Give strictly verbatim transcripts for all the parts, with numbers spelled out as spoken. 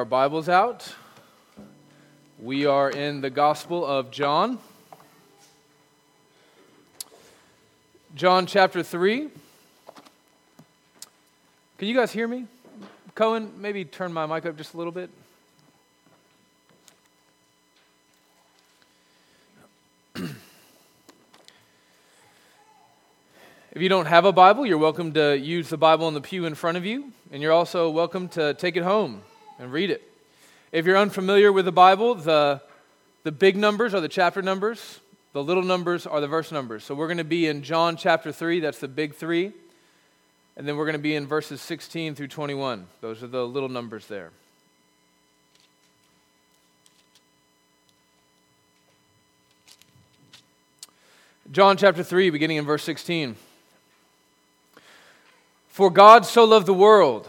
Our Bibles out. We are in the Gospel of John. John chapter three. Can you guys hear me? Cohen, maybe turn my mic up just a little bit. If you don't have a Bible, you're welcome to use the Bible in the pew in front of you, and you're also welcome to take it home and read it. If you're unfamiliar with the Bible, the the big numbers are the chapter numbers, the little numbers are the verse numbers. So we're going to be in John chapter three, that's the big three, and then we're going to be in verses sixteen through twenty-one. Those are the little numbers there. John chapter three, beginning in verse sixteen. For God so loved the world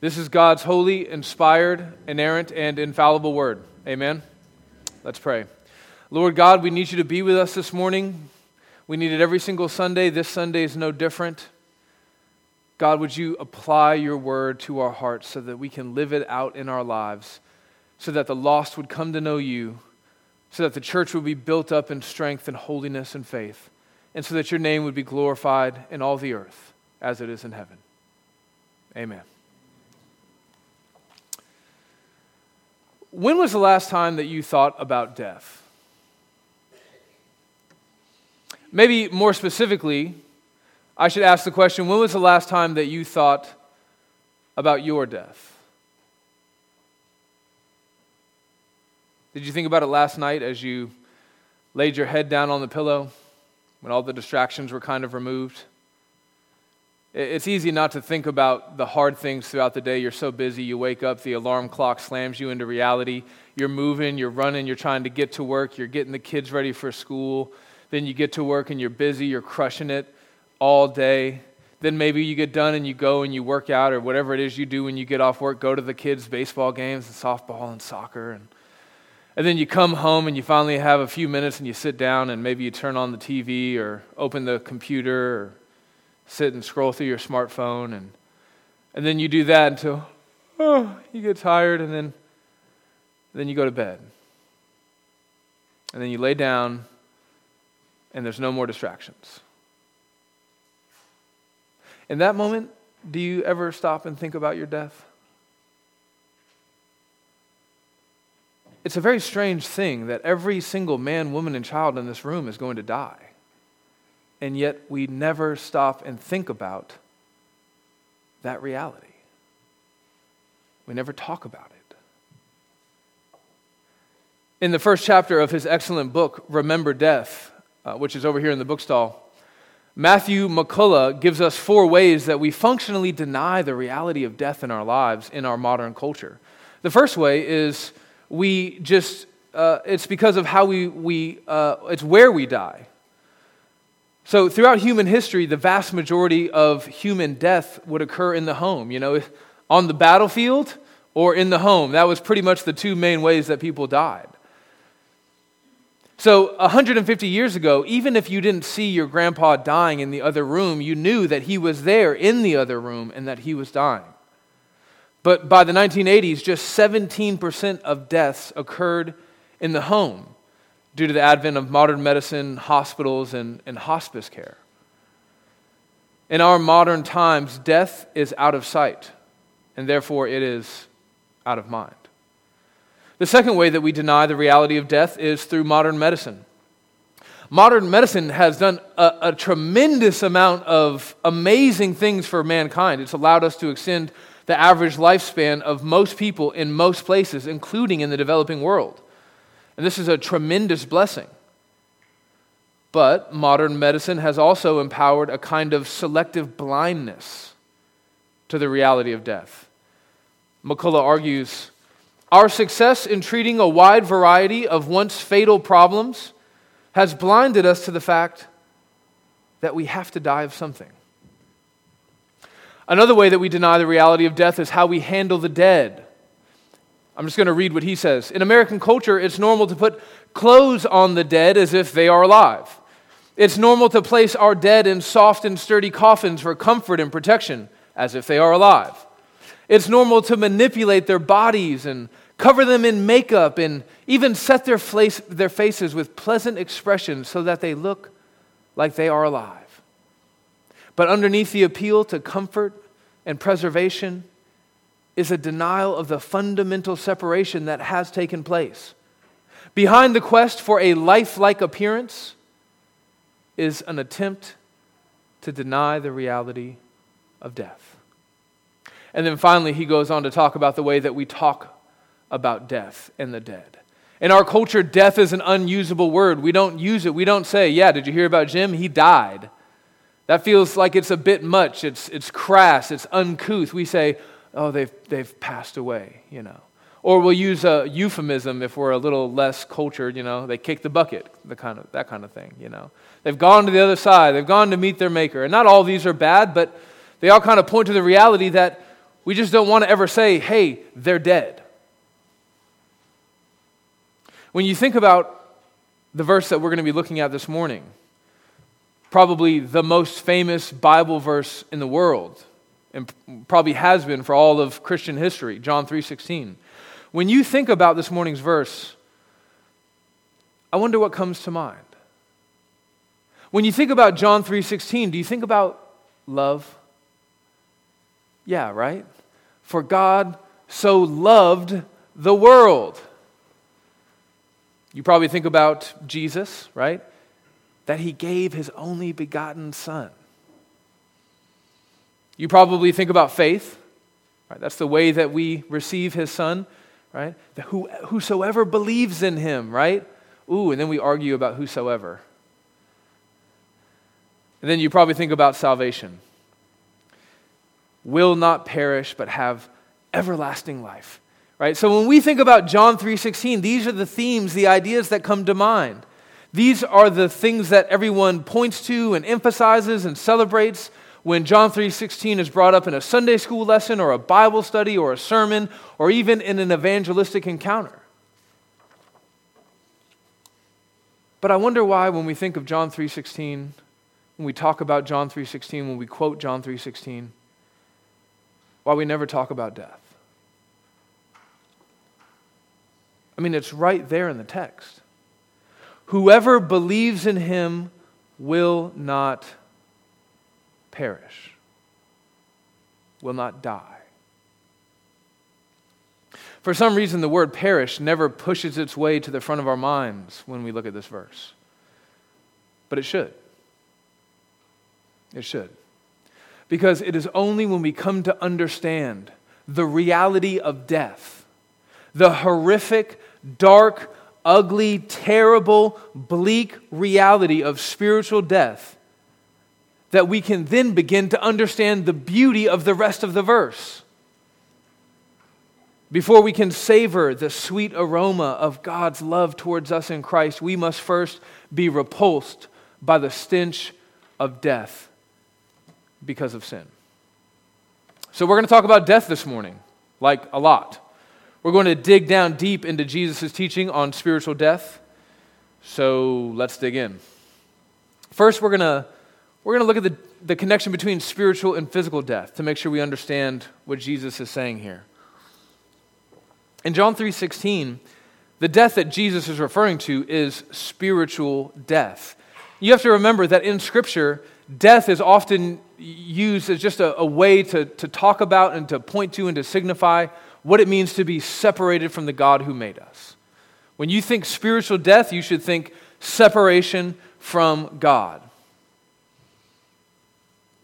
This is God's holy, inspired, inerrant, and infallible word. Amen? Let's pray. Lord God, we need you to be with us this morning. We need it every single Sunday. This Sunday is no different. God, would you apply your word to our hearts so that we can live it out in our lives, so that the lost would come to know you, so that the church would be built up in strength and holiness and faith, and so that your name would be glorified in all the earth, as it is in heaven. Amen. When was the last time that you thought about death? Maybe more specifically, I should ask the question, when was the last time that you thought about your death? Did you think about it last night as you laid your head down on the pillow, when all the distractions were kind of removed? It's easy not to think about the hard things throughout the day. You're so busy, you wake up, the alarm clock slams you into reality. You're moving, you're running, you're trying to get to work, you're getting the kids ready for school. Then you get to work and you're busy, you're crushing it all day. Then maybe you get done and you go and you work out or whatever it is you do when you get off work, go to the kids' baseball games and softball and soccer. And, and then you come home and you finally have a few minutes and you sit down and maybe you turn on the T V or open the computer or sit and scroll through your smartphone, and and then you do that until oh, you get tired, and then then you go to bed. And then you lay down, and there's no more distractions. In that moment, do you ever stop and think about your death? It's a very strange thing that every single man, woman, and child in this room is going to die. And yet we never stop and think about that reality. We never talk about it. In the first chapter of his excellent book, Remember Death, uh, which is over here in the bookstall, Matthew McCullough gives us four ways that we functionally deny the reality of death in our lives in our modern culture. The first way is we just, uh, it's because of how we, we uh, it's where we die. So throughout human history, the vast majority of human death would occur in the home, you know, on the battlefield or in the home. That was pretty much the two main ways that people died. So one hundred fifty years ago, even if you didn't see your grandpa dying in the other room, you knew that he was there in the other room and that he was dying. But by the nineteen eighties, just seventeen percent of deaths occurred in the home, due to the advent of modern medicine, hospitals, and, and hospice care. In our modern times, death is out of sight, and therefore it is out of mind. The second way that we deny the reality of death is through modern medicine. Modern medicine has done a, a tremendous amount of amazing things for mankind. It's allowed us to extend the average lifespan of most people in most places, including in the developing world. And this is a tremendous blessing. But modern medicine has also empowered a kind of selective blindness to the reality of death. McCullough argues, our success in treating a wide variety of once fatal problems has blinded us to the fact that we have to die of something. Another way that we deny the reality of death is how we handle the dead. I'm just going to read what he says. In American culture, it's normal to put clothes on the dead as if they are alive. It's normal to place our dead in soft and sturdy coffins for comfort and protection as if they are alive. It's normal to manipulate their bodies and cover them in makeup and even set their face, their faces with pleasant expressions so that they look like they are alive. But underneath the appeal to comfort and preservation is a denial of the fundamental separation that has taken place. Behind the quest for a lifelike appearance is an attempt to deny the reality of death. And then finally, he goes on to talk about the way that we talk about death and the dead. In our culture, death is an unusable word. We don't use it. We don't say, yeah, did you hear about Jim? He died. That feels like it's a bit much. It's it's crass. It's uncouth. We say, oh, they've they've passed away, you know. Or we'll use a euphemism if we're a little less cultured, you know, they kicked the bucket, the kind of that kind of thing, you know. They've gone to the other side, they've gone to meet their maker. And not all these are bad, but they all kind of point to the reality that we just don't want to ever say, hey, they're dead. When you think about the verse that we're going to be looking at this morning, probably the most famous Bible verse in the world, and probably has been for all of Christian history, John three sixteen. When you think about this morning's verse, I wonder what comes to mind. When you think about John three sixteen, do you think about love? Yeah, right? For God so loved the world. You probably think about Jesus, right? That he gave his only begotten son. You probably think about faith, right? That's the way that we receive his son, right? The who, whosoever believes in him, right? Ooh, and then we argue about whosoever. And then you probably think about salvation. Will not perish, but have everlasting life. Right? So when we think about John three sixteen, these are the themes, the ideas that come to mind. These are the things that everyone points to and emphasizes and celebrates when John three sixteen is brought up in a Sunday school lesson or a Bible study or a sermon or even in an evangelistic encounter. But I wonder why when we think of John three sixteen, when we talk about John three sixteen, when we quote John three sixteen, why we never talk about death. I mean, it's right there in the text. Whoever believes in him will not perish, will not die. For some reason, the word perish never pushes its way to the front of our minds when we look at this verse. But it should. It should. Because it is only when we come to understand the reality of death, the horrific, dark, ugly, terrible, bleak reality of spiritual death, that we can then begin to understand the beauty of the rest of the verse. Before we can savor the sweet aroma of God's love towards us in Christ, we must first be repulsed by the stench of death because of sin. So we're going to talk about death this morning, like a lot. We're going to dig down deep into Jesus' teaching on spiritual death. So let's dig in. First, we're going to We're going to look at the, the connection between spiritual and physical death to make sure we understand what Jesus is saying here. In John three sixteen, the death that Jesus is referring to is spiritual death. You have to remember that in Scripture, death is often used as just a, a way to, to talk about and to point to and to signify what it means to be separated from the God who made us. When you think spiritual death, you should think separation from God.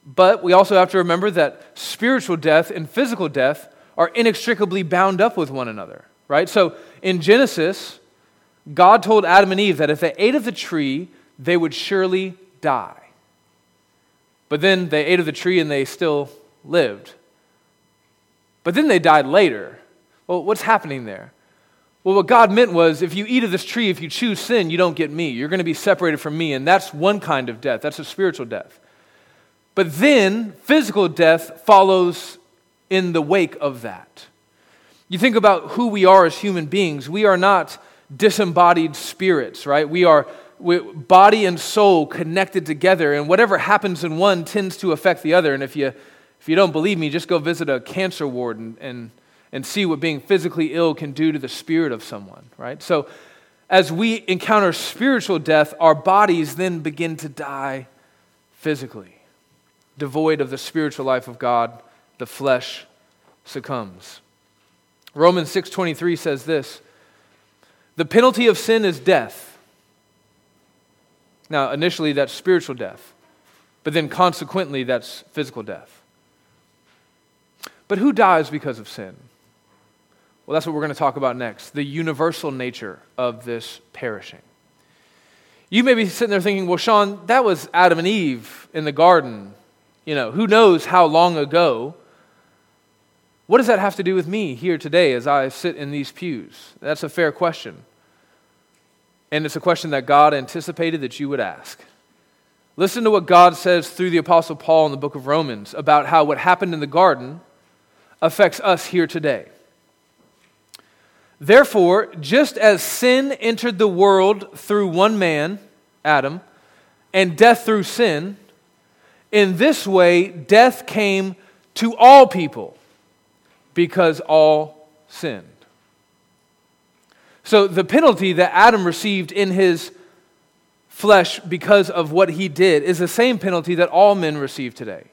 But we also have to remember that spiritual death and physical death are inextricably bound up with one another, right? So in Genesis, God told Adam and Eve that if they ate of the tree, they would surely die. But then they ate of the tree and they still lived. But then they died later. Well, what's happening there? Well, what God meant was, if you eat of this tree, if you choose sin, you don't get me. You're going to be separated from me, and that's one kind of death. That's a spiritual death. But then physical death follows in the wake of that. You think about who we are as human beings. We are not disembodied spirits, right? We are we, body and soul connected together, and whatever happens in one tends to affect the other. And if you if you don't believe me, just go visit a cancer ward and and, and see what being physically ill can do to the spirit of someone, right? So as we encounter spiritual death, our bodies then begin to die physically, devoid of the spiritual life of God. The flesh succumbs. Romans six twenty-three says this: the penalty of sin is death. Now, initially, that's spiritual death, but then consequently, that's physical death. But who dies because of sin? Well, that's what we're going to talk about next, the universal nature of this perishing. You may be sitting there thinking, well, Sean, that was Adam and Eve in the garden. You know, who knows how long ago. What does that have to do with me here today as I sit in these pews? That's a fair question. And it's a question that God anticipated that you would ask. Listen to what God says through the Apostle Paul in the book of Romans about how what happened in the garden affects us here today. Therefore, just as sin entered the world through one man, Adam, and death through sin, in this way death came to all people, because all sinned. So the penalty that Adam received in his flesh because of what he did is the same penalty that all men receive today,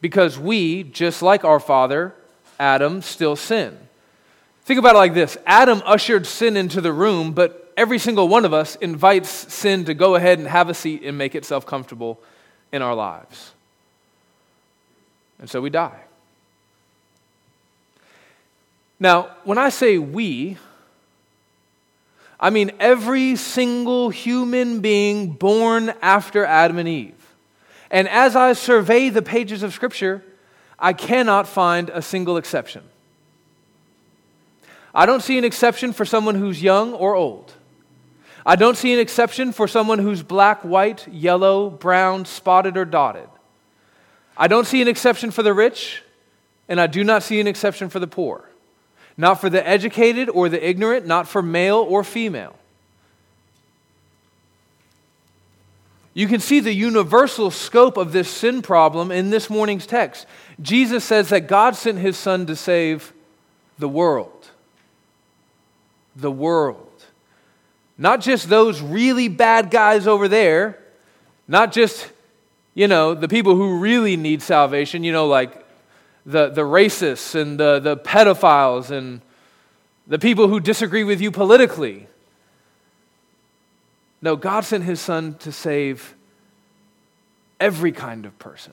because we, just like our father, Adam, still sin. Think about it like this. Adam ushered sin into the room, but every single one of us invites sin to go ahead and have a seat and make itself comfortable in our lives. And so we die. Now, when I say we, I mean every single human being born after Adam and Eve. And as I survey the pages of Scripture, I cannot find a single exception. I don't see an exception for someone who's young or old. I don't see an exception for someone who's black, white, yellow, brown, spotted, or dotted. I don't see an exception for the rich, and I do not see an exception for the poor. Not for the educated or the ignorant, not for male or female. You can see the universal scope of this sin problem in this morning's text. Jesus says that God sent his Son to save the world. The world. Not just those really bad guys over there, not just, you know, the people who really need salvation, you know, like The, the racists and the, the pedophiles and the people who disagree with you politically. No, God sent his Son to save every kind of person.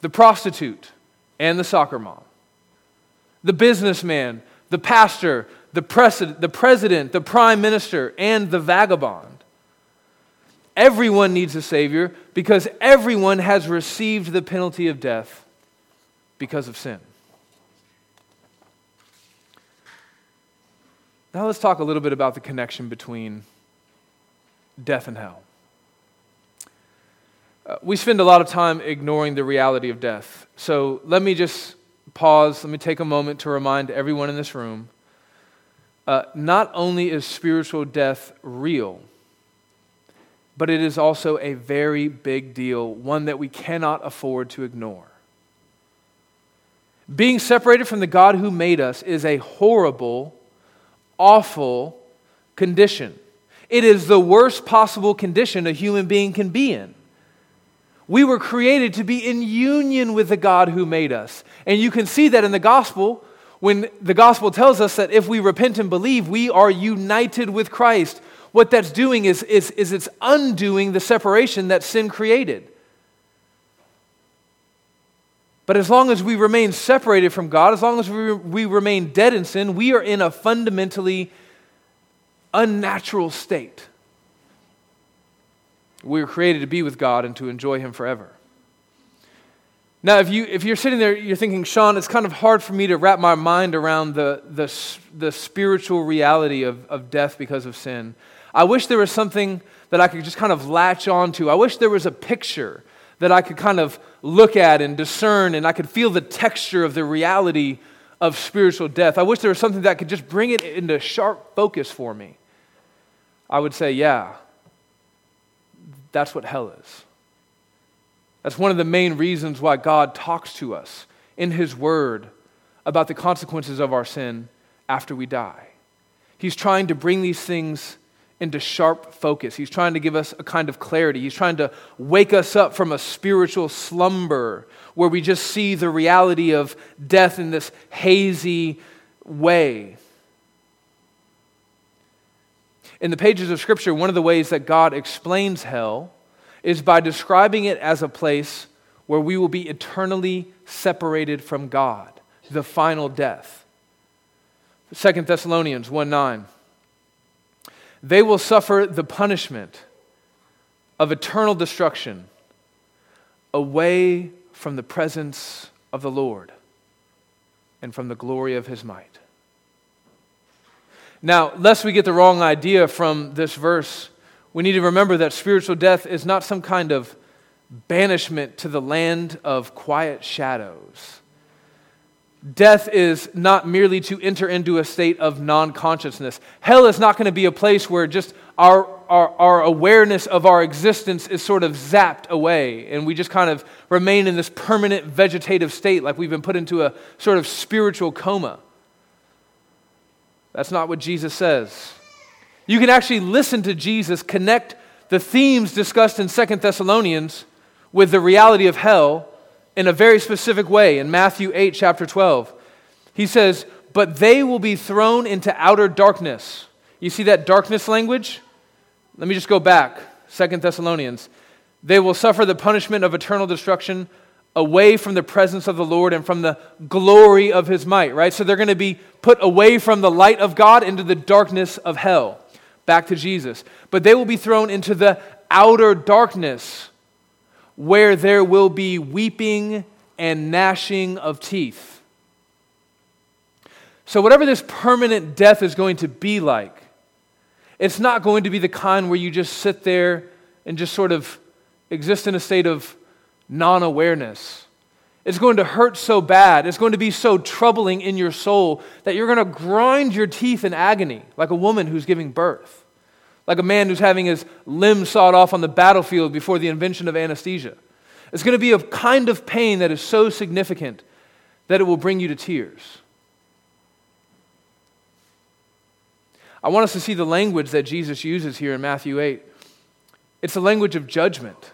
The prostitute and the soccer mom. The businessman, the pastor, the, pres- the president, the prime minister, and the vagabond. Everyone needs a Savior because everyone has received the penalty of death because of sin. Now let's talk a little bit about the connection between death and hell. Uh, we spend a lot of time ignoring the reality of death. So let me just pause. Let me take a moment to remind everyone in this room, uh, not only is spiritual death real, but it is also a very big deal, one that we cannot afford to ignore. Being separated from the God who made us is a horrible, awful condition. It is the worst possible condition a human being can be in. We were created to be in union with the God who made us. And you can see that in the gospel, when the gospel tells us that if we repent and believe, we are united with Christ. What that's doing is, is, is it's undoing the separation that sin created. But as long as we remain separated from God, as long as we, we remain dead in sin, we are in a fundamentally unnatural state. We were created to be with God and to enjoy Him forever. Now, if you if you're sitting there, you're thinking, Sean, it's kind of hard for me to wrap my mind around the the the spiritual reality of, of death because of sin. I wish there was something that I could just kind of latch onto. I wish there was a picture that I could kind of look at and discern, and I could feel the texture of the reality of spiritual death. I wish there was something that could just bring it into sharp focus for me. I would say, yeah. That's what hell is. That's one of the main reasons why God talks to us in His Word about the consequences of our sin after we die. He's trying to bring these things into sharp focus. He's trying to give us a kind of clarity. He's trying to wake us up from a spiritual slumber where we just see the reality of death in this hazy way. In the pages of Scripture, one of the ways that God explains hell is by describing it as a place where we will be eternally separated from God, the final death. Second Thessalonians one nine. They will suffer the punishment of eternal destruction away from the presence of the Lord and from the glory of His might. Now, lest we get the wrong idea from this verse, we need to remember that spiritual death is not some kind of banishment to the land of quiet shadows. Death is not merely to enter into a state of non-consciousness. Hell is not going to be a place where just our, our, our awareness of our existence is sort of zapped away and we just kind of remain in this permanent vegetative state like we've been put into a sort of spiritual coma. That's not what Jesus says. You can actually listen to Jesus connect the themes discussed in Second Thessalonians with the reality of hell in a very specific way in Matthew eight, chapter twelve. He says, but they will be thrown into outer darkness. You see that darkness language? Let me just go back. Second Thessalonians. They will suffer the punishment of eternal destruction away from the presence of the Lord and from the glory of His might, right? So they're going to be put away from the light of God into the darkness of hell. Back to Jesus. But they will be thrown into the outer darkness where there will be weeping and gnashing of teeth. So whatever this permanent death is going to be like, it's not going to be the kind where you just sit there and just sort of exist in a state of non-awareness. It's going to hurt so bad. It's going to be so troubling in your soul that you're going to grind your teeth in agony, like a woman who's giving birth, like a man who's having his limb sawed off on the battlefield before the invention of anesthesia. It's going to be a kind of pain that is so significant that it will bring you to tears. I want us to see the language that Jesus uses here in Matthew eight. It's a language of judgment.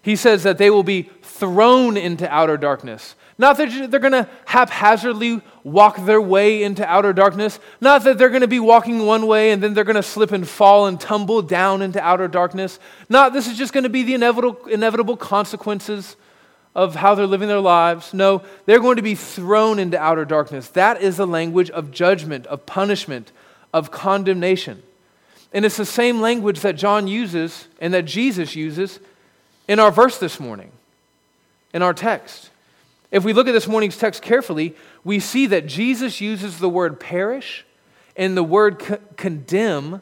He says that they will be thrown into outer darkness. Not that they're going to haphazardly walk their way into outer darkness. Not that they're going to be walking one way and then they're going to slip and fall and tumble down into outer darkness. Not this is just going to be the inevitable, inevitable consequences of how they're living their lives. No, they're going to be thrown into outer darkness. That is the language of judgment, of punishment, of condemnation. And it's the same language that John uses and that Jesus uses in our verse this morning, in our text. If we look at this morning's text carefully, we see that Jesus uses the word perish and the word co- condemn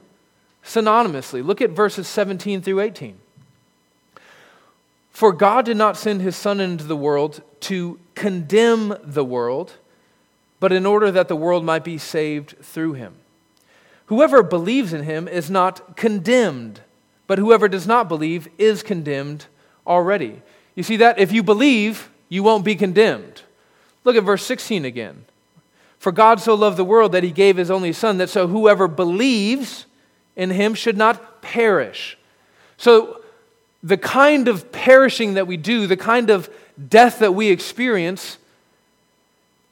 synonymously. Look at verses seventeen through eighteen. For God did not send His Son into the world to condemn the world, but in order that the world might be saved through Him. Whoever believes in Him is not condemned, but whoever does not believe is condemned already. You see that? If you believe, you won't be condemned. Look at verse sixteen again. For God so loved the world that He gave His only Son, that so whoever believes in Him should not perish. So the kind of perishing that we do, the kind of death that we experience,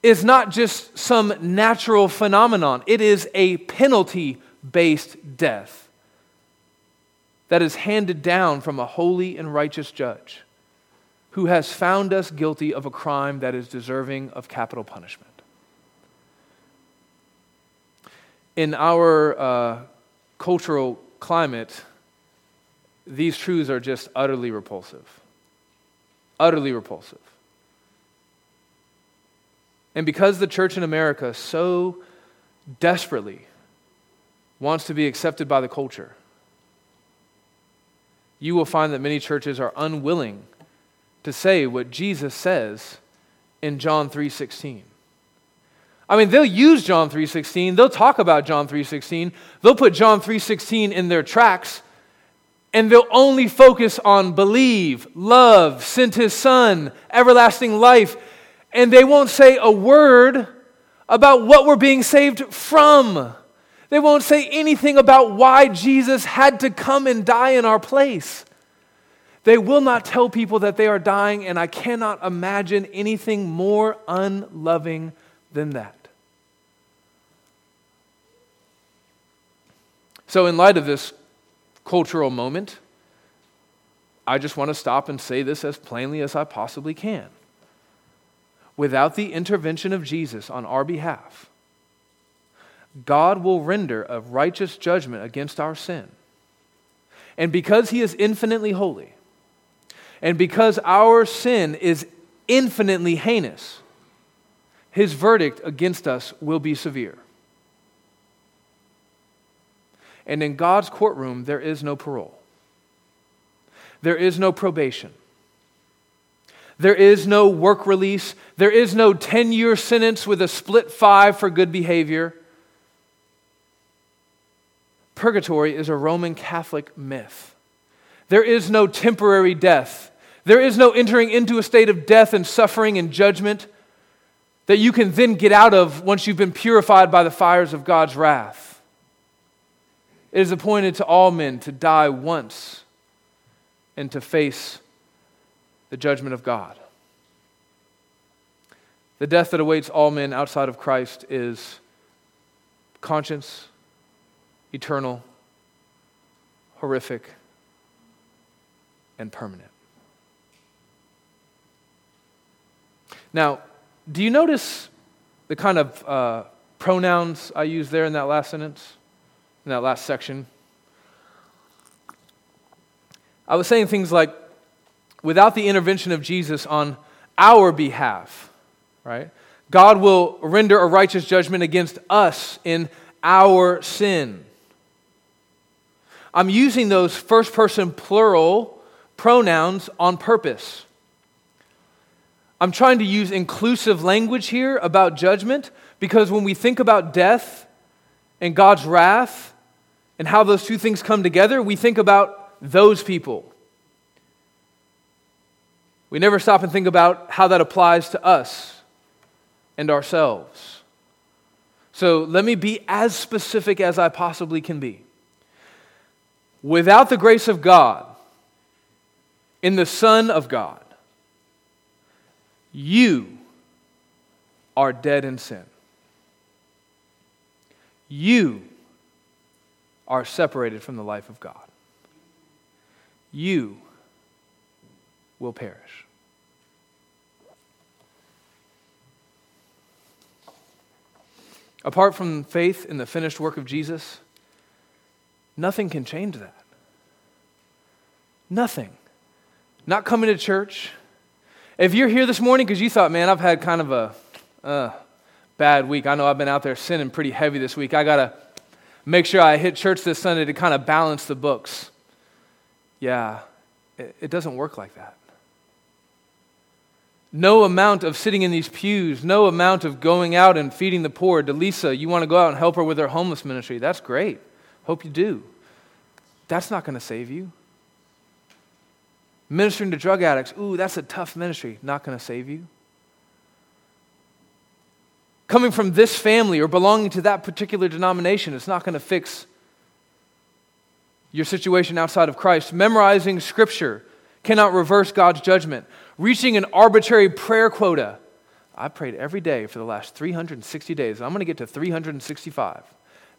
is not just some natural phenomenon. It is a penalty-based death that is handed down from a holy and righteous judge who has found us guilty of a crime that is deserving of capital punishment. In our uh, cultural climate, these truths are just utterly repulsive. Utterly repulsive. And because the church in America so desperately wants to be accepted by the culture, you will find that many churches are unwilling to say what Jesus says in John three sixteen. I mean, they'll use John three sixteen, they'll talk about John three sixteen, they'll put John three sixteen in their tracts, and they'll only focus on believe, love, sent his son, everlasting life, and they won't say a word about what we're being saved from. They won't say anything about why Jesus had to come and die in our place. They will not tell people that they are dying, and I cannot imagine anything more unloving than that. So in light of this cultural moment, I just want to stop and say this as plainly as I possibly can. Without the intervention of Jesus on our behalf, God will render a righteous judgment against our sin. And because he is infinitely holy, and because our sin is infinitely heinous, his verdict against us will be severe. And in God's courtroom, there is no parole. There is no probation. There is no work release. There is no ten-year sentence with a split five for good behavior. Purgatory is a Roman Catholic myth. There is no temporary death. There is no entering into a state of death and suffering and judgment that you can then get out of once you've been purified by the fires of God's wrath. It is appointed to all men to die once and to face the judgment of God. The death that awaits all men outside of Christ is conscience, eternal, horrific, and permanent. Now, do you notice the kind of uh, pronouns I used there in that last sentence, in that last section? I was saying things like, without the intervention of Jesus on our behalf, right? God will render a righteous judgment against us in our sin. I'm using those first-person plural pronouns on purpose. I'm trying to use inclusive language here about judgment, because when we think about death and God's wrath and how those two things come together, we think about those people. We never stop and think about how that applies to us and ourselves. So let me be as specific as I possibly can be. Without the grace of God, in the Son of God, you are dead in sin. You are separated from the life of God. You will perish. Apart from faith in the finished work of Jesus, nothing can change that. Nothing. Not coming to church. If you're here this morning because you thought, man, I've had kind of a uh, bad week. I know I've been out there sinning pretty heavy this week. I got to make sure I hit church this Sunday to kind of balance the books. Yeah, it, it doesn't work like that. No amount of sitting in these pews, no amount of going out and feeding the poor. DeLisa, you want to go out and help her with her homeless ministry. That's great. Hope you do. That's not going to save you. Ministering to drug addicts, ooh, that's a tough ministry. Not going to save you. Coming from this family or belonging to that particular denomination, it's not going to fix your situation outside of Christ. Memorizing Scripture cannot reverse God's judgment. Reaching an arbitrary prayer quota. I prayed every day for the last three hundred sixty days. I'm going to get to three hundred sixty-five.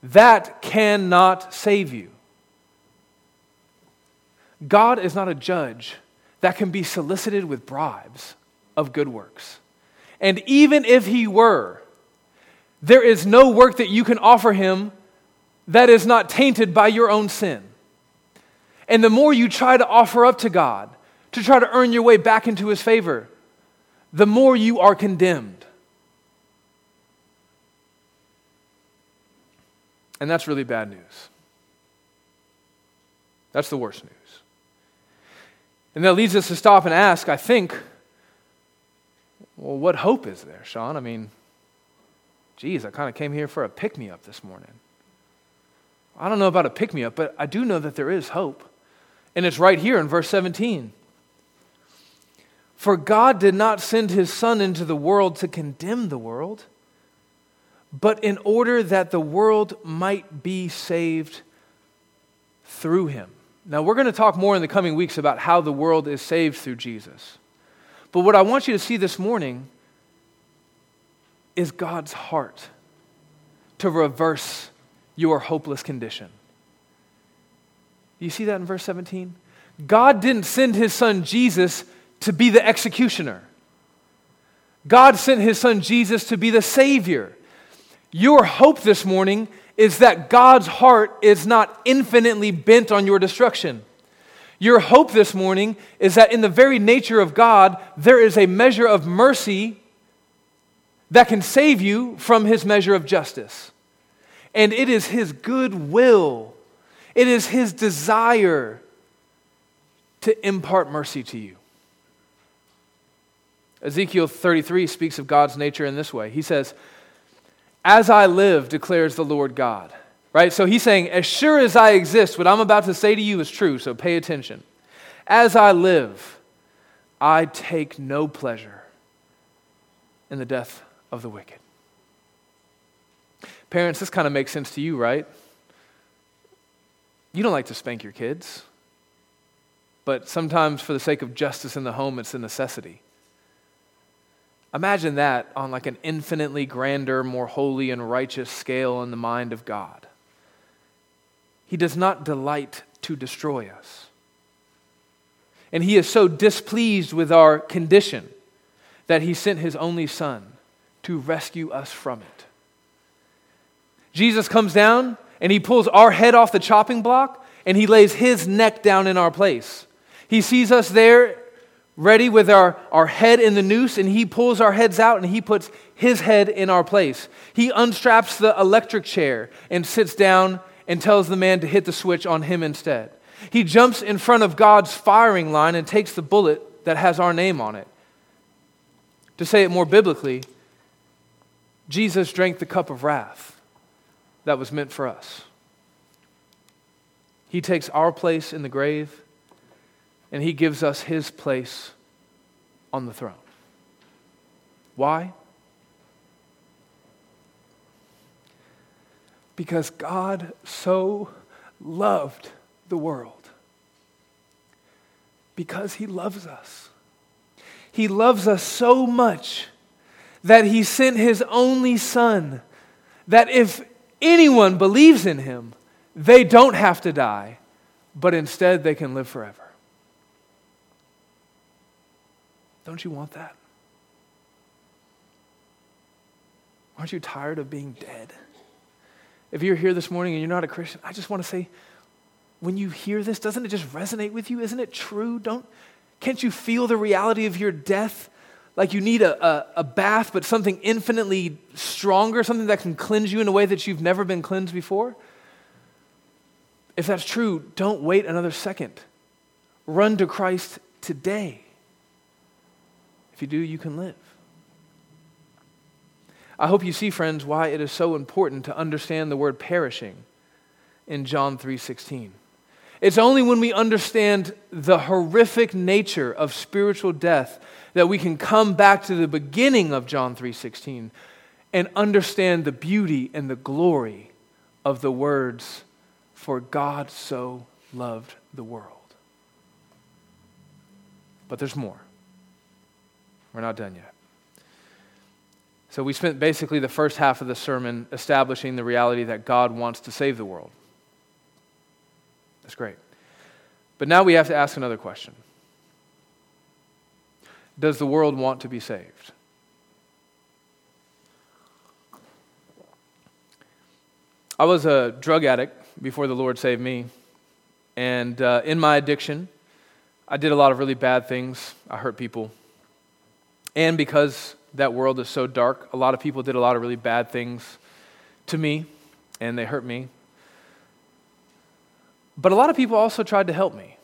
That cannot save you. God is not a judge that can be solicited with bribes of good works. And even if he were, there is no work that you can offer him that is not tainted by your own sin. And the more you try to offer up to God, to try to earn your way back into his favor, the more you are condemned. And that's really bad news. That's the worst news. And that leads us to stop and ask, I think, well, what hope is there, Sean? I mean, geez, I kind of came here for a pick-me-up this morning. I don't know about a pick-me-up, but I do know that there is hope. And it's right here in verse seventeen. For God did not send his Son into the world to condemn the world, but in order that the world might be saved through him. Now, we're going to talk more in the coming weeks about how the world is saved through Jesus. But what I want you to see this morning is God's heart to reverse your hopeless condition. You see that in verse seventeen? God didn't send his Son Jesus to be the executioner. God sent his Son Jesus to be the Savior. Your hope this morning is that God's heart is not infinitely bent on your destruction. Your hope this morning is that in the very nature of God, there is a measure of mercy that can save you from his measure of justice. And it is his good will, it is his desire to impart mercy to you. Ezekiel thirty-three speaks of God's nature in this way. He says, "As I live, declares the Lord God." Right? So he's saying, as sure as I exist, what I'm about to say to you is true, so pay attention. As I live, I take no pleasure in the death of the wicked. Parents, this kind of makes sense to you, right? You don't like to spank your kids, but sometimes for the sake of justice in the home, it's a necessity. Imagine that on like an infinitely grander, more holy and righteous scale in the mind of God. He does not delight to destroy us. And he is so displeased with our condition that he sent his only Son to rescue us from it. Jesus comes down and he pulls our head off the chopping block and he lays his neck down in our place. He sees us there ready with our, our head in the noose, and he pulls our heads out and he puts his head in our place. He unstraps the electric chair and sits down and tells the man to hit the switch on him instead. He jumps in front of God's firing line and takes the bullet that has our name on it. To say it more biblically, Jesus drank the cup of wrath that was meant for us. He takes our place in the grave, and he gives us his place on the throne. Why? Because God so loved the world. Because he loves us. He loves us so much that he sent his only Son, that if anyone believes in him, they don't have to die, but instead they can live forever. Don't you want that? Aren't you tired of being dead? If you're here this morning and you're not a Christian, I just want to say, when you hear this, doesn't it just resonate with you? Isn't it true? Don't, can't you feel the reality of your death? Like you need a, a, a bath, but something infinitely stronger, something that can cleanse you in a way that you've never been cleansed before? If that's true, don't wait another second. Run to Christ today. If you do, you can live. I hope you see, friends, why it is so important to understand the word perishing in John three sixteen. It's only when we understand the horrific nature of spiritual death that we can come back to the beginning of John three sixteen and understand the beauty and the glory of the words, "For God so loved the world. But there's more. We're not done yet. So we spent basically the first half of the sermon establishing the reality that God wants to save the world. That's great. But now we have to ask another question. Does the world want to be saved? I was a drug addict before the Lord saved me. And uh, in my addiction, I did a lot of really bad things. I hurt people. And because that world is so dark, a lot of people did a lot of really bad things to me, and they hurt me. But a lot of people also tried to help me.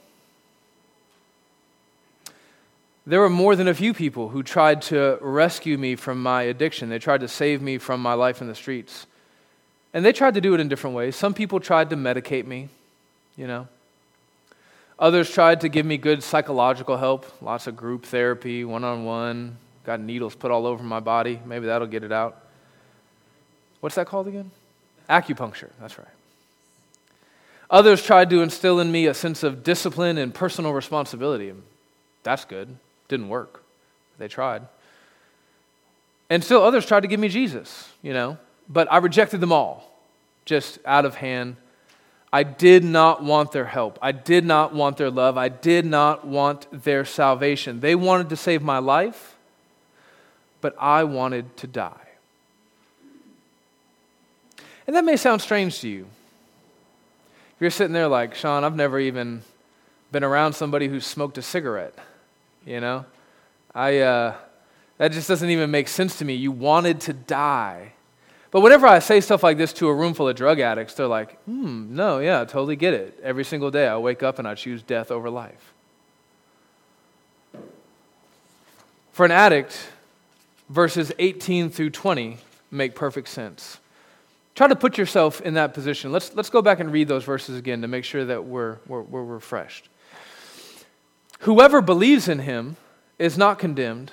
There were more than a few people who tried to rescue me from my addiction. They tried to save me from my life in the streets. And they tried to do it in different ways. Some people tried to medicate me, you know. Others tried to give me good psychological help, lots of group therapy, one-on-one. Got needles put all over my body. Maybe that'll get it out. What's that called again? Acupuncture, that's right. Others tried to instill in me a sense of discipline and personal responsibility. That's good. Didn't work. They tried. And still others tried to give me Jesus, you know. But I rejected them all, just out of hand. I did not want their help. I did not want their love. I did not want their salvation. They wanted to save my life, but I wanted to die. And that may sound strange to you. If you're sitting there like, Sean, I've never even been around somebody who smoked a cigarette, you know? I uh, that just doesn't even make sense to me. You wanted to die. But whenever I say stuff like this to a room full of drug addicts, they're like, hmm, no, yeah, I totally get it. Every single day I wake up and I choose death over life. For an addict, verses eighteen through twenty make perfect sense. Try to put yourself in that position. Let's let's go back and read those verses again to make sure that we're we're, we're refreshed. Whoever believes in him is not condemned,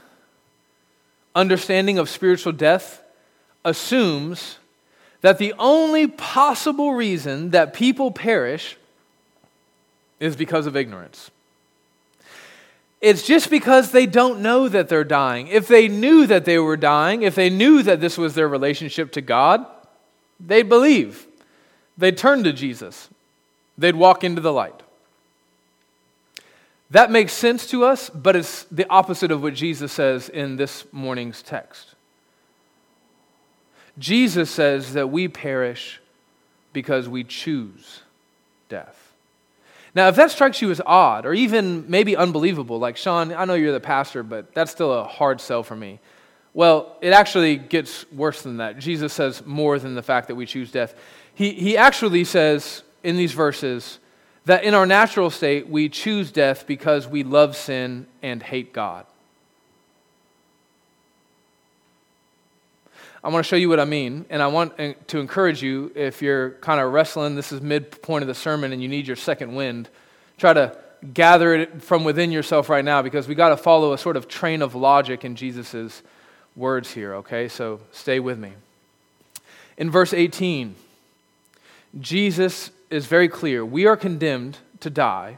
understanding of spiritual death assumes that the only possible reason that people perish is because of ignorance. It's just because they don't know that they're dying. If they knew that they were dying, if they knew that this was their relationship to God, they'd believe. They'd turn to Jesus. They'd walk into the light. That makes sense to us, but it's the opposite of what Jesus says in this morning's text. Jesus says that we perish because we choose death. Now, if that strikes you as odd or even maybe unbelievable, like, Sean, I know you're the pastor, but that's still a hard sell for me. Well, it actually gets worse than that. Jesus says more than the fact that we choose death. He, he actually says in these verses that in our natural state, we choose death because we love sin and hate God. I want to show you what I mean, and I want to encourage you, if you're kind of wrestling, this is midpoint of the sermon and you need your second wind, try to gather it from within yourself right now, because we got to follow a sort of train of logic in Jesus' words here, okay? So stay with me. In verse eighteen, Jesus is very clear. We are condemned to die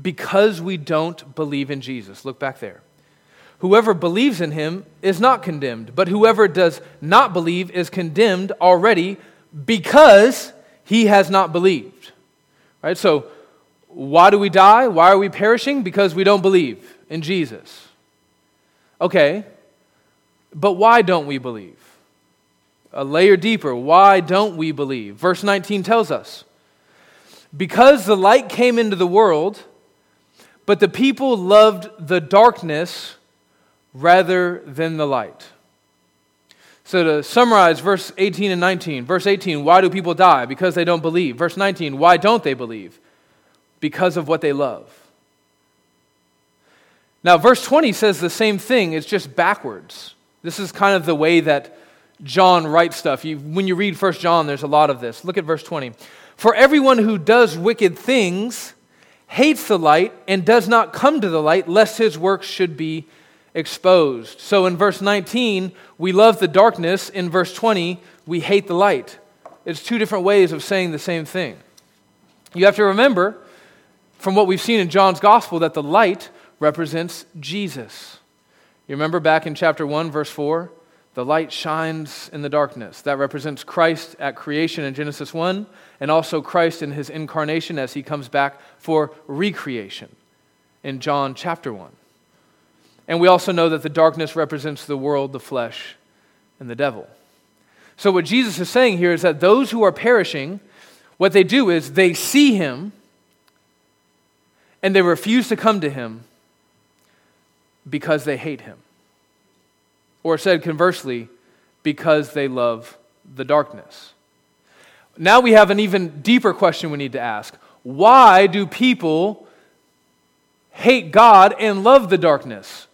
because we don't believe in Jesus. Look back there. Whoever believes in him is not condemned, but whoever does not believe is condemned already because he has not believed. Right? So why do we die? Why are we perishing? Because we don't believe in Jesus. Okay, but why don't we believe? A layer deeper, why don't we believe? Verse nineteen tells us, because the light came into the world, but the people loved the darkness rather than the light. So to summarize verse eighteen and nineteen, verse eighteen, why do people die? Because they don't believe. Verse nineteen, why don't they believe? because of what they love. Now, verse twenty says the same thing. It's just backwards. This is kind of the way that John writes stuff. You, when you read First John, there's a lot of this. Look at verse twenty. For everyone who does wicked things hates the light and does not come to the light, lest his works should be exposed. So in verse nineteen, we love the darkness. In verse twenty, we hate the light. It's two different ways of saying the same thing. You have to remember, from what we've seen in John's gospel, that the light represents Jesus. You remember back in chapter one, verse four? The light shines in the darkness. That represents Christ at creation in Genesis one, and also Christ in his incarnation as he comes back for recreation in John chapter one. And we also know that the darkness represents the world, the flesh, and the devil. So what Jesus is saying here is that those who are perishing, what they do is they see him and they refuse to come to him because they hate him. Or said conversely, because they love the darkness. Now we have an even deeper question we need to ask. Why do people hate God and love the darkness?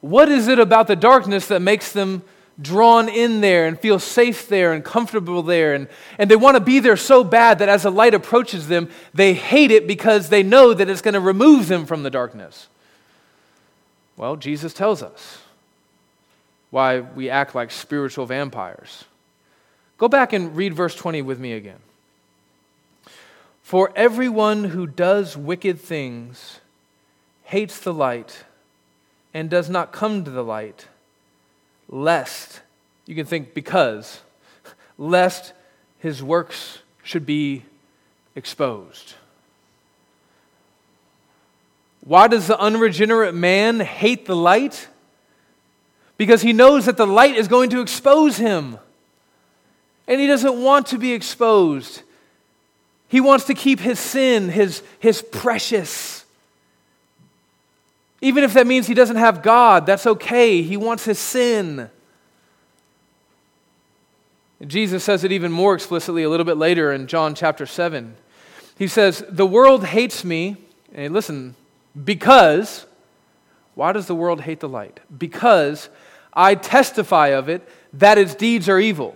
What is it about the darkness that makes them drawn in there and feel safe there and comfortable there, and, and they want to be there so bad that as the light approaches them, they hate it because they know that it's going to remove them from the darkness? Well, Jesus tells us why we act like spiritual vampires. Go back and read verse twenty with me again. For everyone who does wicked things hates the light and does not come to the light, lest, you can think because, lest his works should be exposed. Why does the unregenerate man hate the light? Because he knows that the light is going to expose him. And he doesn't want to be exposed. He wants to keep his sin, his, his precious. Even if that means he doesn't have God, that's okay. He wants his sin. And Jesus says it even more explicitly a little bit later in John chapter seven. He says, the world hates me. And listen, because, why does the world hate the light? Because I testify of it that its deeds are evil.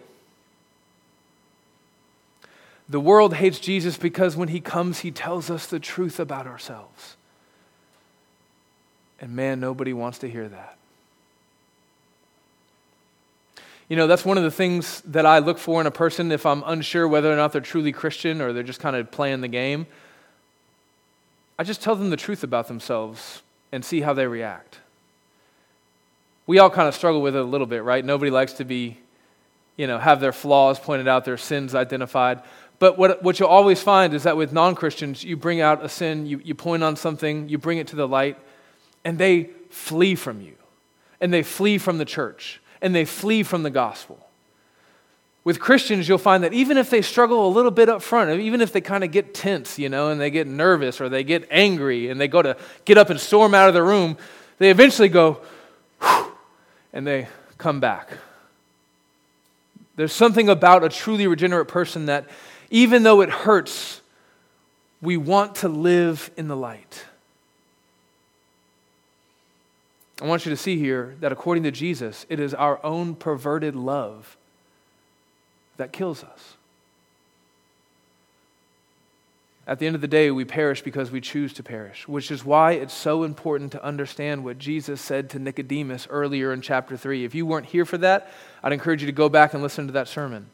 The world hates Jesus because when he comes, he tells us the truth about ourselves. And man, nobody wants to hear that. You know, that's one of the things that I look for in a person if I'm unsure whether or not they're truly Christian or they're just kind of playing the game. I just tell them the truth about themselves and see how they react. We all kind of struggle with it a little bit, right? Nobody likes to be, you know, have their flaws pointed out, their sins identified. But what what you'll always find is that with non-Christians, you bring out a sin, you, you point on something, you bring it to the light, and they flee from you. And they flee from the church. And they flee from the gospel. With Christians, you'll find that even if they struggle a little bit up front, even if they kind of get tense, you know, and they get nervous or they get angry and they go to get up and storm out of the room, they eventually go, whew, and they come back. There's something about a truly regenerate person that even though it hurts, we want to live in the light. I want you to see here that according to Jesus, it is our own perverted love that kills us. At the end of the day, we perish because we choose to perish, which is why it's so important to understand what Jesus said to Nicodemus earlier in chapter three. If you weren't here for that, I'd encourage you to go back and listen to that sermon.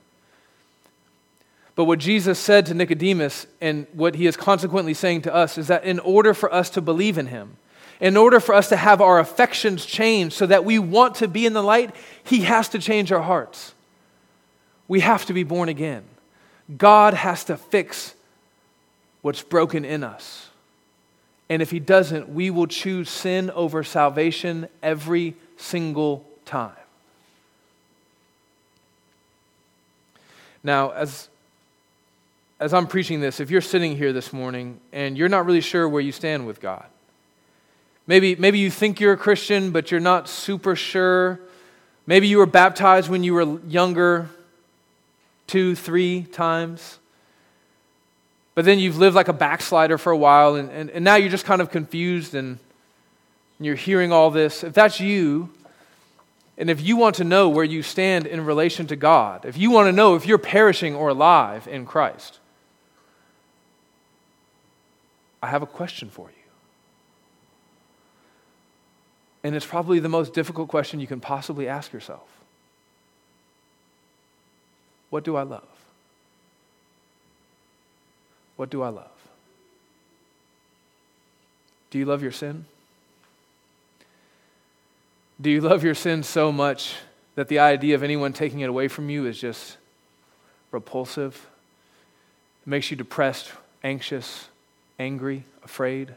But what Jesus said to Nicodemus, and what he is consequently saying to us, is that in order for us to believe in him, in order for us to have our affections changed so that we want to be in the light, he has to change our hearts. We have to be born again. God has to fix what's broken in us. And if he doesn't, we will choose sin over salvation every single time. Now, as, as I'm preaching this, if you're sitting here this morning and you're not really sure where you stand with God, maybe, maybe you think you're a Christian, but you're not super sure. Maybe you were baptized when you were younger, two, three times. but then you've lived like a backslider for a while, and, and, and now you're just kind of confused, and, and you're hearing all this. If that's you, and if you want to know where you stand in relation to God, if you want to know if you're perishing or alive in Christ, I have a question for you. And it's probably the most difficult question you can possibly ask yourself. What do I love? What do I love? Do you love your sin? Do you love your sin so much that the idea of anyone taking it away from you is just repulsive? It makes you depressed, anxious, angry, afraid.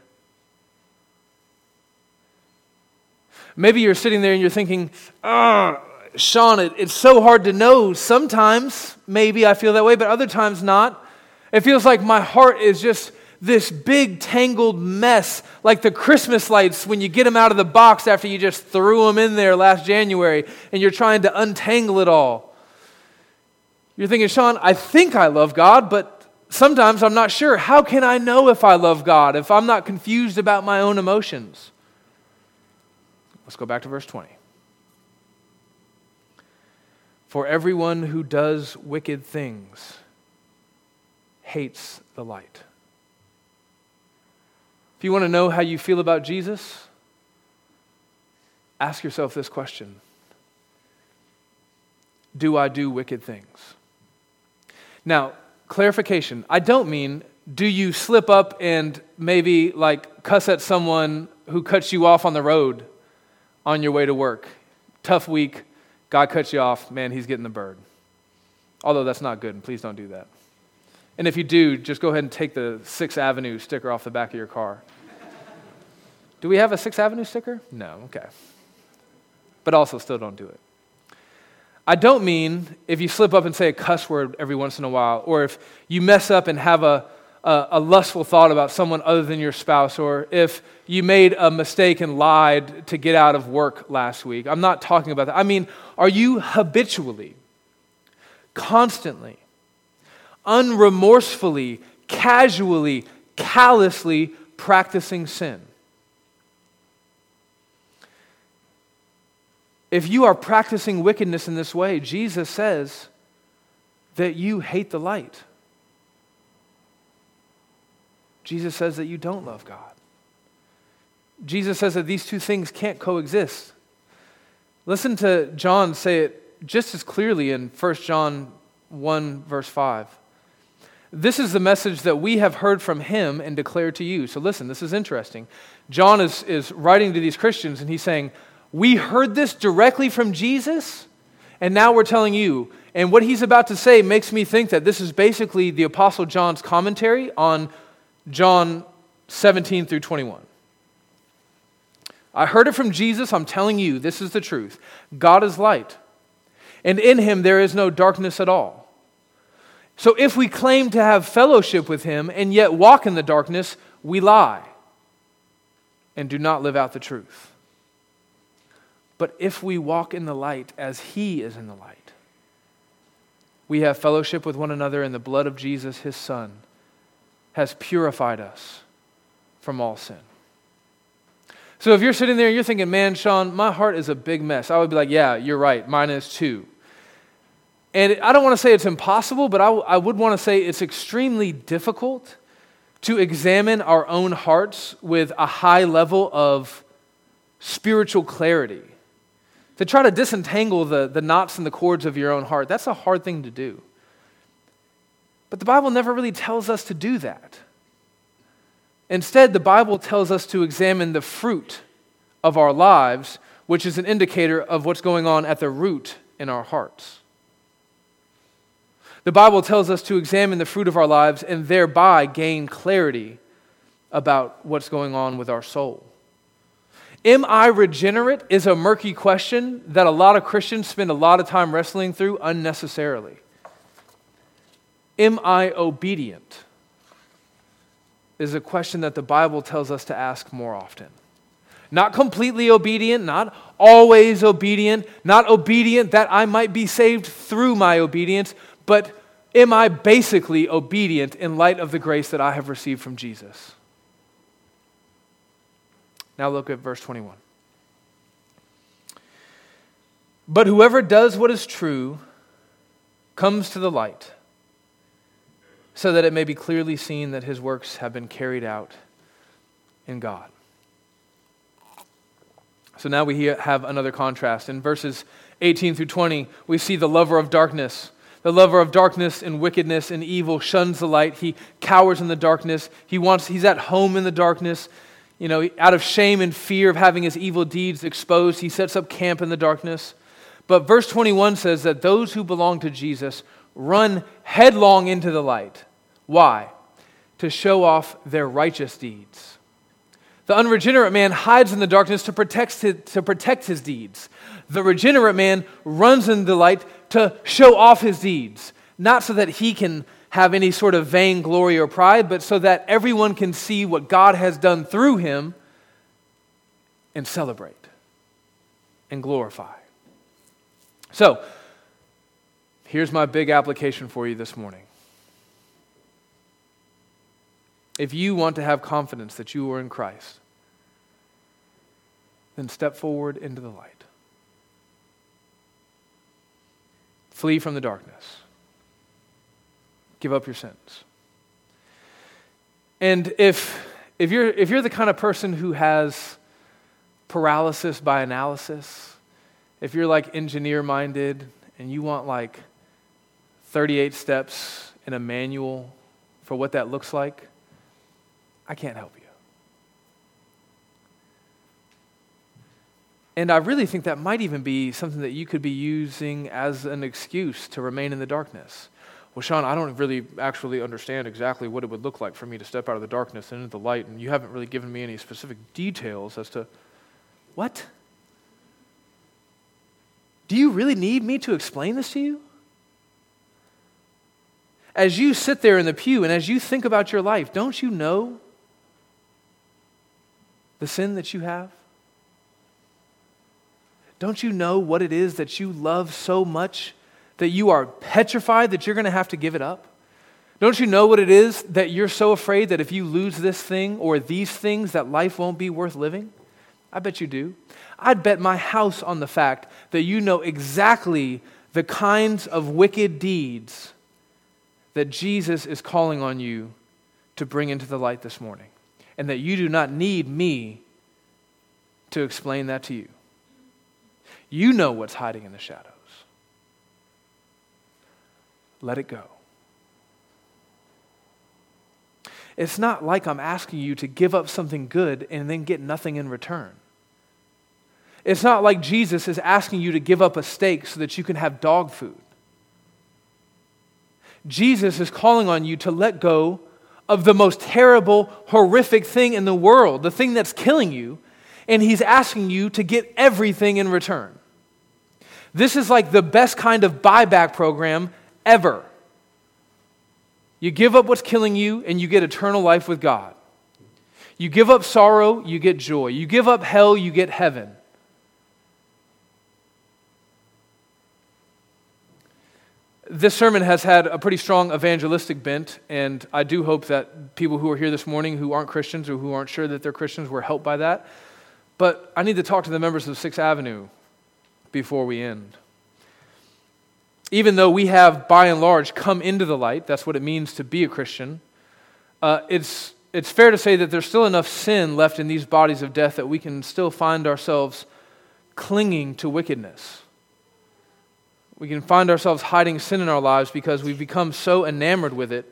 Maybe you're sitting there and you're thinking, ah, Sean, it, it's so hard to know. Sometimes, maybe I feel that way, but other times not. It feels like my heart is just this big tangled mess, like the Christmas lights when you get them out of the box after you just threw them in there last January, and you're trying to untangle it all. You're thinking, Sean, I think I love God, but sometimes I'm not sure. How can I know if I love God if I'm not confused about my own emotions? Let's go back to verse twenty. For everyone who does wicked things hates the light. If you want to know how you feel about Jesus, ask yourself this question. Do I do wicked things? Now, clarification. I don't mean, do you slip up and maybe like cuss at someone who cuts you off on the road on your way to work? Tough week, God cuts you off, man, he's getting the bird. Although that's not good, and please don't do that. And if you do, just go ahead and take the Sixth Avenue sticker off the back of your car. Do we have a Sixth Avenue sticker? No, okay. But also still don't do it. I don't mean if you slip up and say a cuss word every once in a while, or if you mess up and have a A, a lustful thought about someone other than your spouse, or if you made a mistake and lied to get out of work last week. I'm not talking about that. I mean, are you habitually, constantly, unremorsefully, casually, callously practicing sin? If you are practicing wickedness in this way, Jesus says that you hate the light. Jesus says that you don't love God. Jesus says that these two things can't coexist. Listen to John say it just as clearly in First John one, verse five. This is the message that we have heard from him and declare to you. So listen, this is interesting. John is, is writing to these Christians and he's saying, we heard this directly from Jesus and now we're telling you. And what he's about to say makes me think that this is basically the Apostle John's commentary on John seventeen through twenty-one. I heard it from Jesus, I'm telling you, this is the truth. God is light, and in him there is no darkness at all. So if we claim to have fellowship with him and yet walk in the darkness, we lie and do not live out the truth. But if we walk in the light as he is in the light, we have fellowship with one another in the blood of Jesus, his Son, has purified us from all sin. So if you're sitting there and you're thinking, man, Sean, my heart is a big mess, I would be like, yeah, you're right, mine is too. And I don't want to say it's impossible, but I, I would want to say it's extremely difficult to examine our own hearts with a high level of spiritual clarity. To try to disentangle the, the knots and the cords of your own heart, that's a hard thing to do. But the Bible never really tells us to do that. Instead, the Bible tells us to examine the fruit of our lives, which is an indicator of what's going on at the root in our hearts. The Bible tells us to examine the fruit of our lives and thereby gain clarity about what's going on with our soul. Am I regenerate is a murky question that a lot of Christians spend a lot of time wrestling through unnecessarily. Am I obedient? Is a question that the Bible tells us to ask more often. Not completely obedient, not always obedient, not obedient that I might be saved through my obedience, but am I basically obedient in light of the grace that I have received from Jesus? Now look at verse twenty-one. But whoever does what is true comes to the light, so that it may be clearly seen that his works have been carried out in God. So now we have another contrast. In verses eighteen through twenty, we see the lover of darkness. The lover of darkness and wickedness and evil shuns the light. He cowers in the darkness. He wants, he's at home in the darkness. You know, out of shame and fear of having his evil deeds exposed, he sets up camp in the darkness. But verse twenty-one says that those who belong to Jesus run headlong into the light. Why? To show off their righteous deeds. The unregenerate man hides in the darkness to protect his, to protect his deeds. The regenerate man runs in the light to show off his deeds, not so that he can have any sort of vainglory or pride, but so that everyone can see what God has done through him and celebrate and glorify. So, here's my big application for you this morning. If you want to have confidence that you are in Christ, then step forward into the light. Flee from the darkness. Give up your sins. And if if you're if you're the kind of person who has paralysis by analysis, if you're like engineer-minded and you want like thirty-eight steps in a manual for what that looks like, I can't help you. And I really think that might even be something that you could be using as an excuse to remain in the darkness. Well, Sean, I don't really actually understand exactly what it would look like for me to step out of the darkness and into the light, and you haven't really given me any specific details as to what? Do you really need me to explain this to you? As you sit there in the pew and as you think about your life, don't you know the sin that you have? Don't you know what it is that you love so much that you are petrified that you're going to have to give it up? Don't you know what it is that you're so afraid that if you lose this thing or these things that life won't be worth living? I bet you do. I'd bet my house on the fact that you know exactly the kinds of wicked deeds that Jesus is calling on you to bring into the light this morning, and that you do not need me to explain that to you. You know what's hiding in the shadows. Let it go. It's not like I'm asking you to give up something good and then get nothing in return. It's not like Jesus is asking you to give up a steak so that you can have dog food. Jesus is calling on you to let go of the most terrible, horrific thing in the world, the thing that's killing you, and he's asking you to get everything in return. This is like the best kind of buyback program ever. You give up what's killing you, and you get eternal life with God. You give up sorrow, you get joy. You give up hell, you get heaven. This sermon has had a pretty strong evangelistic bent, and I do hope that people who are here this morning who aren't Christians or who aren't sure that they're Christians were helped by that. But I need to talk to the members of Sixth Avenue before we end. Even though we have, by and large, come into the light, that's what it means to be a Christian, uh, it's, it's fair to say that there's still enough sin left in these bodies of death that we can still find ourselves clinging to wickedness. We can find ourselves hiding sin in our lives because we've become so enamored with it,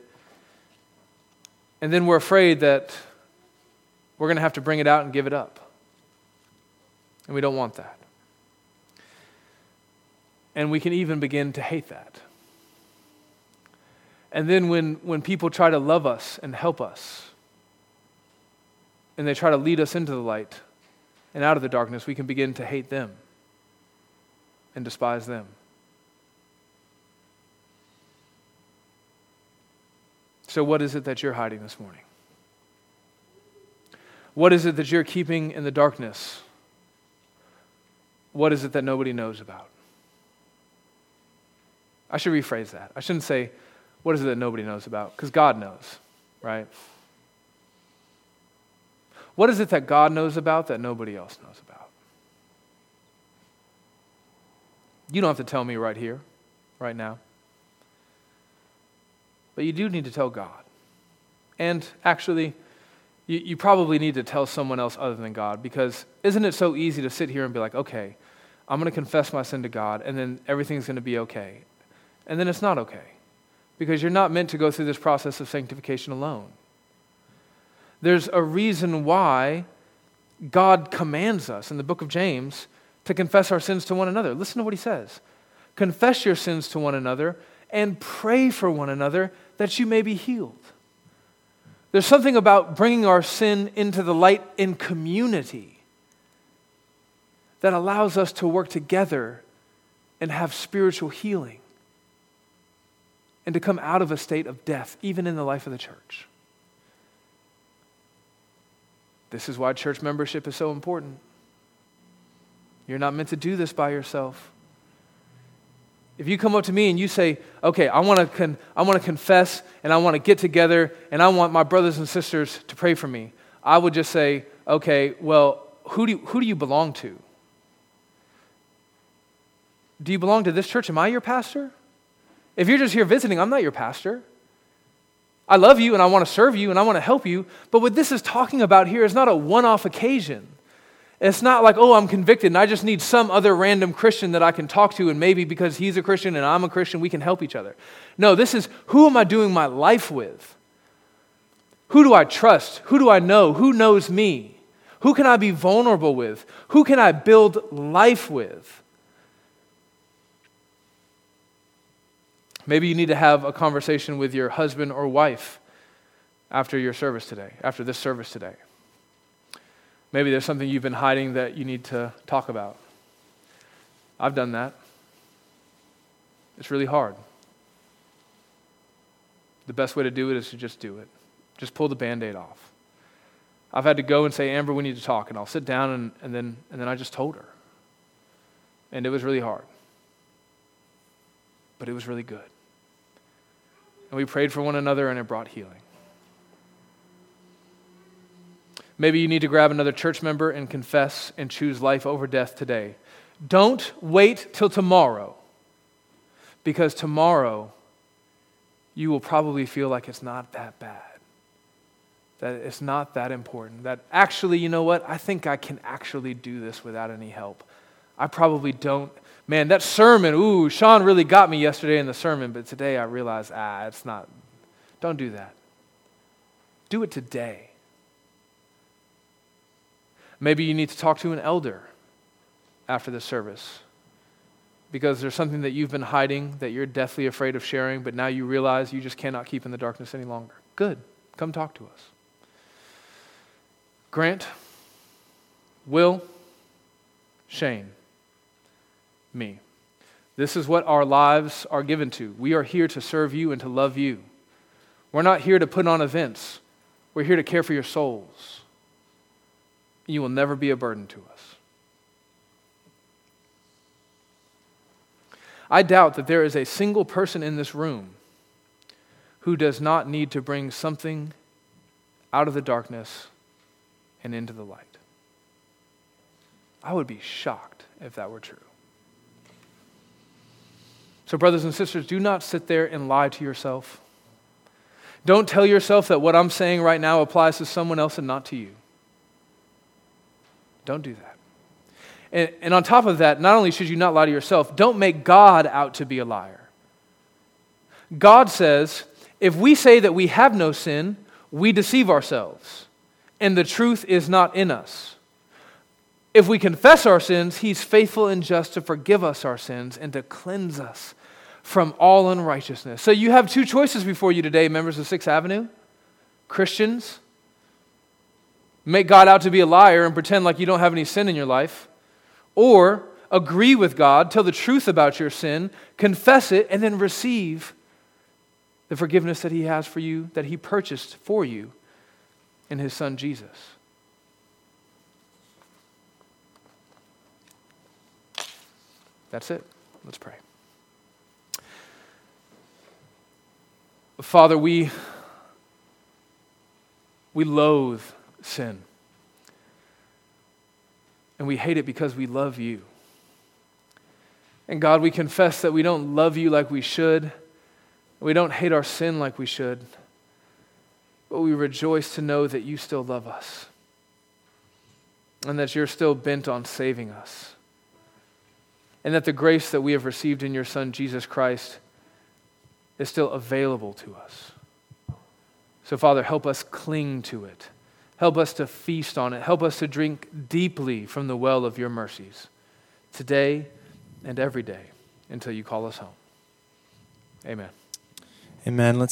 and then we're afraid that we're going to have to bring it out and give it up. And we don't want that. And we can even begin to hate that. And then when, when people try to love us and help us, and they try to lead us into the light and out of the darkness, we can begin to hate them and despise them. So what is it that you're hiding this morning? What is it that you're keeping in the darkness? What is it that nobody knows about? I should rephrase that. I shouldn't say, What is it that nobody knows about? Because God knows, right? What is it that God knows about that nobody else knows about? You don't have to tell me right here, right now. But you do need to tell God. And actually, you, you probably need to tell someone else other than God, because isn't it so easy to sit here and be like, okay, I'm going to confess my sin to God, and then everything's going to be okay. And then it's not okay, because you're not meant to go through this process of sanctification alone. There's a reason why God commands us in the book of James to confess our sins to one another. Listen to what he says. Confess your sins to one another and pray for one another that you may be healed. There's something about bringing our sin into the light in community that allows us to work together and have spiritual healing and to come out of a state of death, even in the life of the church. This is why church membership is so important. You're not meant to do this by yourself. If you come up to me and you say, okay, I want to con- I want to confess and I want to get together and I want my brothers and sisters to pray for me, I would just say, okay, well, who do you, who do you belong to? Do you belong to this church? Am I your pastor? If you're just here visiting, I'm not your pastor. I love you and I want to serve you and I want to help you, but what this is talking about here is not a one-off occasion. It's not like, oh, I'm convicted and I just need some other random Christian that I can talk to, and maybe because he's a Christian and I'm a Christian, we can help each other. No, this is, who am I doing my life with? Who do I trust? Who do I know? Who knows me? Who can I be vulnerable with? Who can I build life with? Maybe you need to have a conversation with your husband or wife after your service today, after this service today. Maybe there's something you've been hiding that you need to talk about. I've done that. It's really hard. The best way to do it is to just do it. Just pull the Band-Aid off. I've had to go and say, Amber, we need to talk, and I'll sit down, and, and then and then I just told her. And it was really hard. But it was really good. And we prayed for one another, and it brought healing. Maybe you need to grab another church member and confess and choose life over death today. Don't wait till tomorrow, because tomorrow you will probably feel like it's not that bad, that it's not that important, that actually, you know what, I think I can actually do this without any help. I probably don't. Man, that sermon, ooh, Sean really got me yesterday in the sermon, but today I realized, ah, it's not. Don't do that. Do it today. Maybe you need to talk to an elder after the service, because there's something that you've been hiding that you're deathly afraid of sharing, but now you realize you just cannot keep in the darkness any longer. Good. Come talk to us. Grant, Will, Shane, me. This is what our lives are given to. We are here to serve you and to love you. We're not here to put on events. We're here to care for your souls. You will never be a burden to us. I doubt that there is a single person in this room who does not need to bring something out of the darkness and into the light. I would be shocked if that were true. So, brothers and sisters, do not sit there and lie to yourself. Don't tell yourself that what I'm saying right now applies to someone else and not to you. Don't do that. And, and on top of that, not only should you not lie to yourself, don't make God out to be a liar. God says, if we say that we have no sin, we deceive ourselves, and the truth is not in us. If we confess our sins, he's faithful and just to forgive us our sins and to cleanse us from all unrighteousness. So you have two choices before you today, members of Sixth Avenue, Christians. Make God out to be a liar and pretend like you don't have any sin in your life. Or agree with God, tell the truth about your sin, confess it, and then receive the forgiveness that he has for you, that he purchased for you in his son Jesus. That's it. Let's pray. Father, we, we loathe sin. And we hate it because we love you. And God, we confess that we don't love you like we should. We don't hate our sin like we should. But we rejoice to know that you still love us. And that you're still bent on saving us. And that the grace that we have received in your Son, Jesus Christ, is still available to us. So, Father, help us cling to it. Help us to feast on it. Help us to drink deeply from the well of your mercies today and every day until you call us home. Amen. Amen. Let's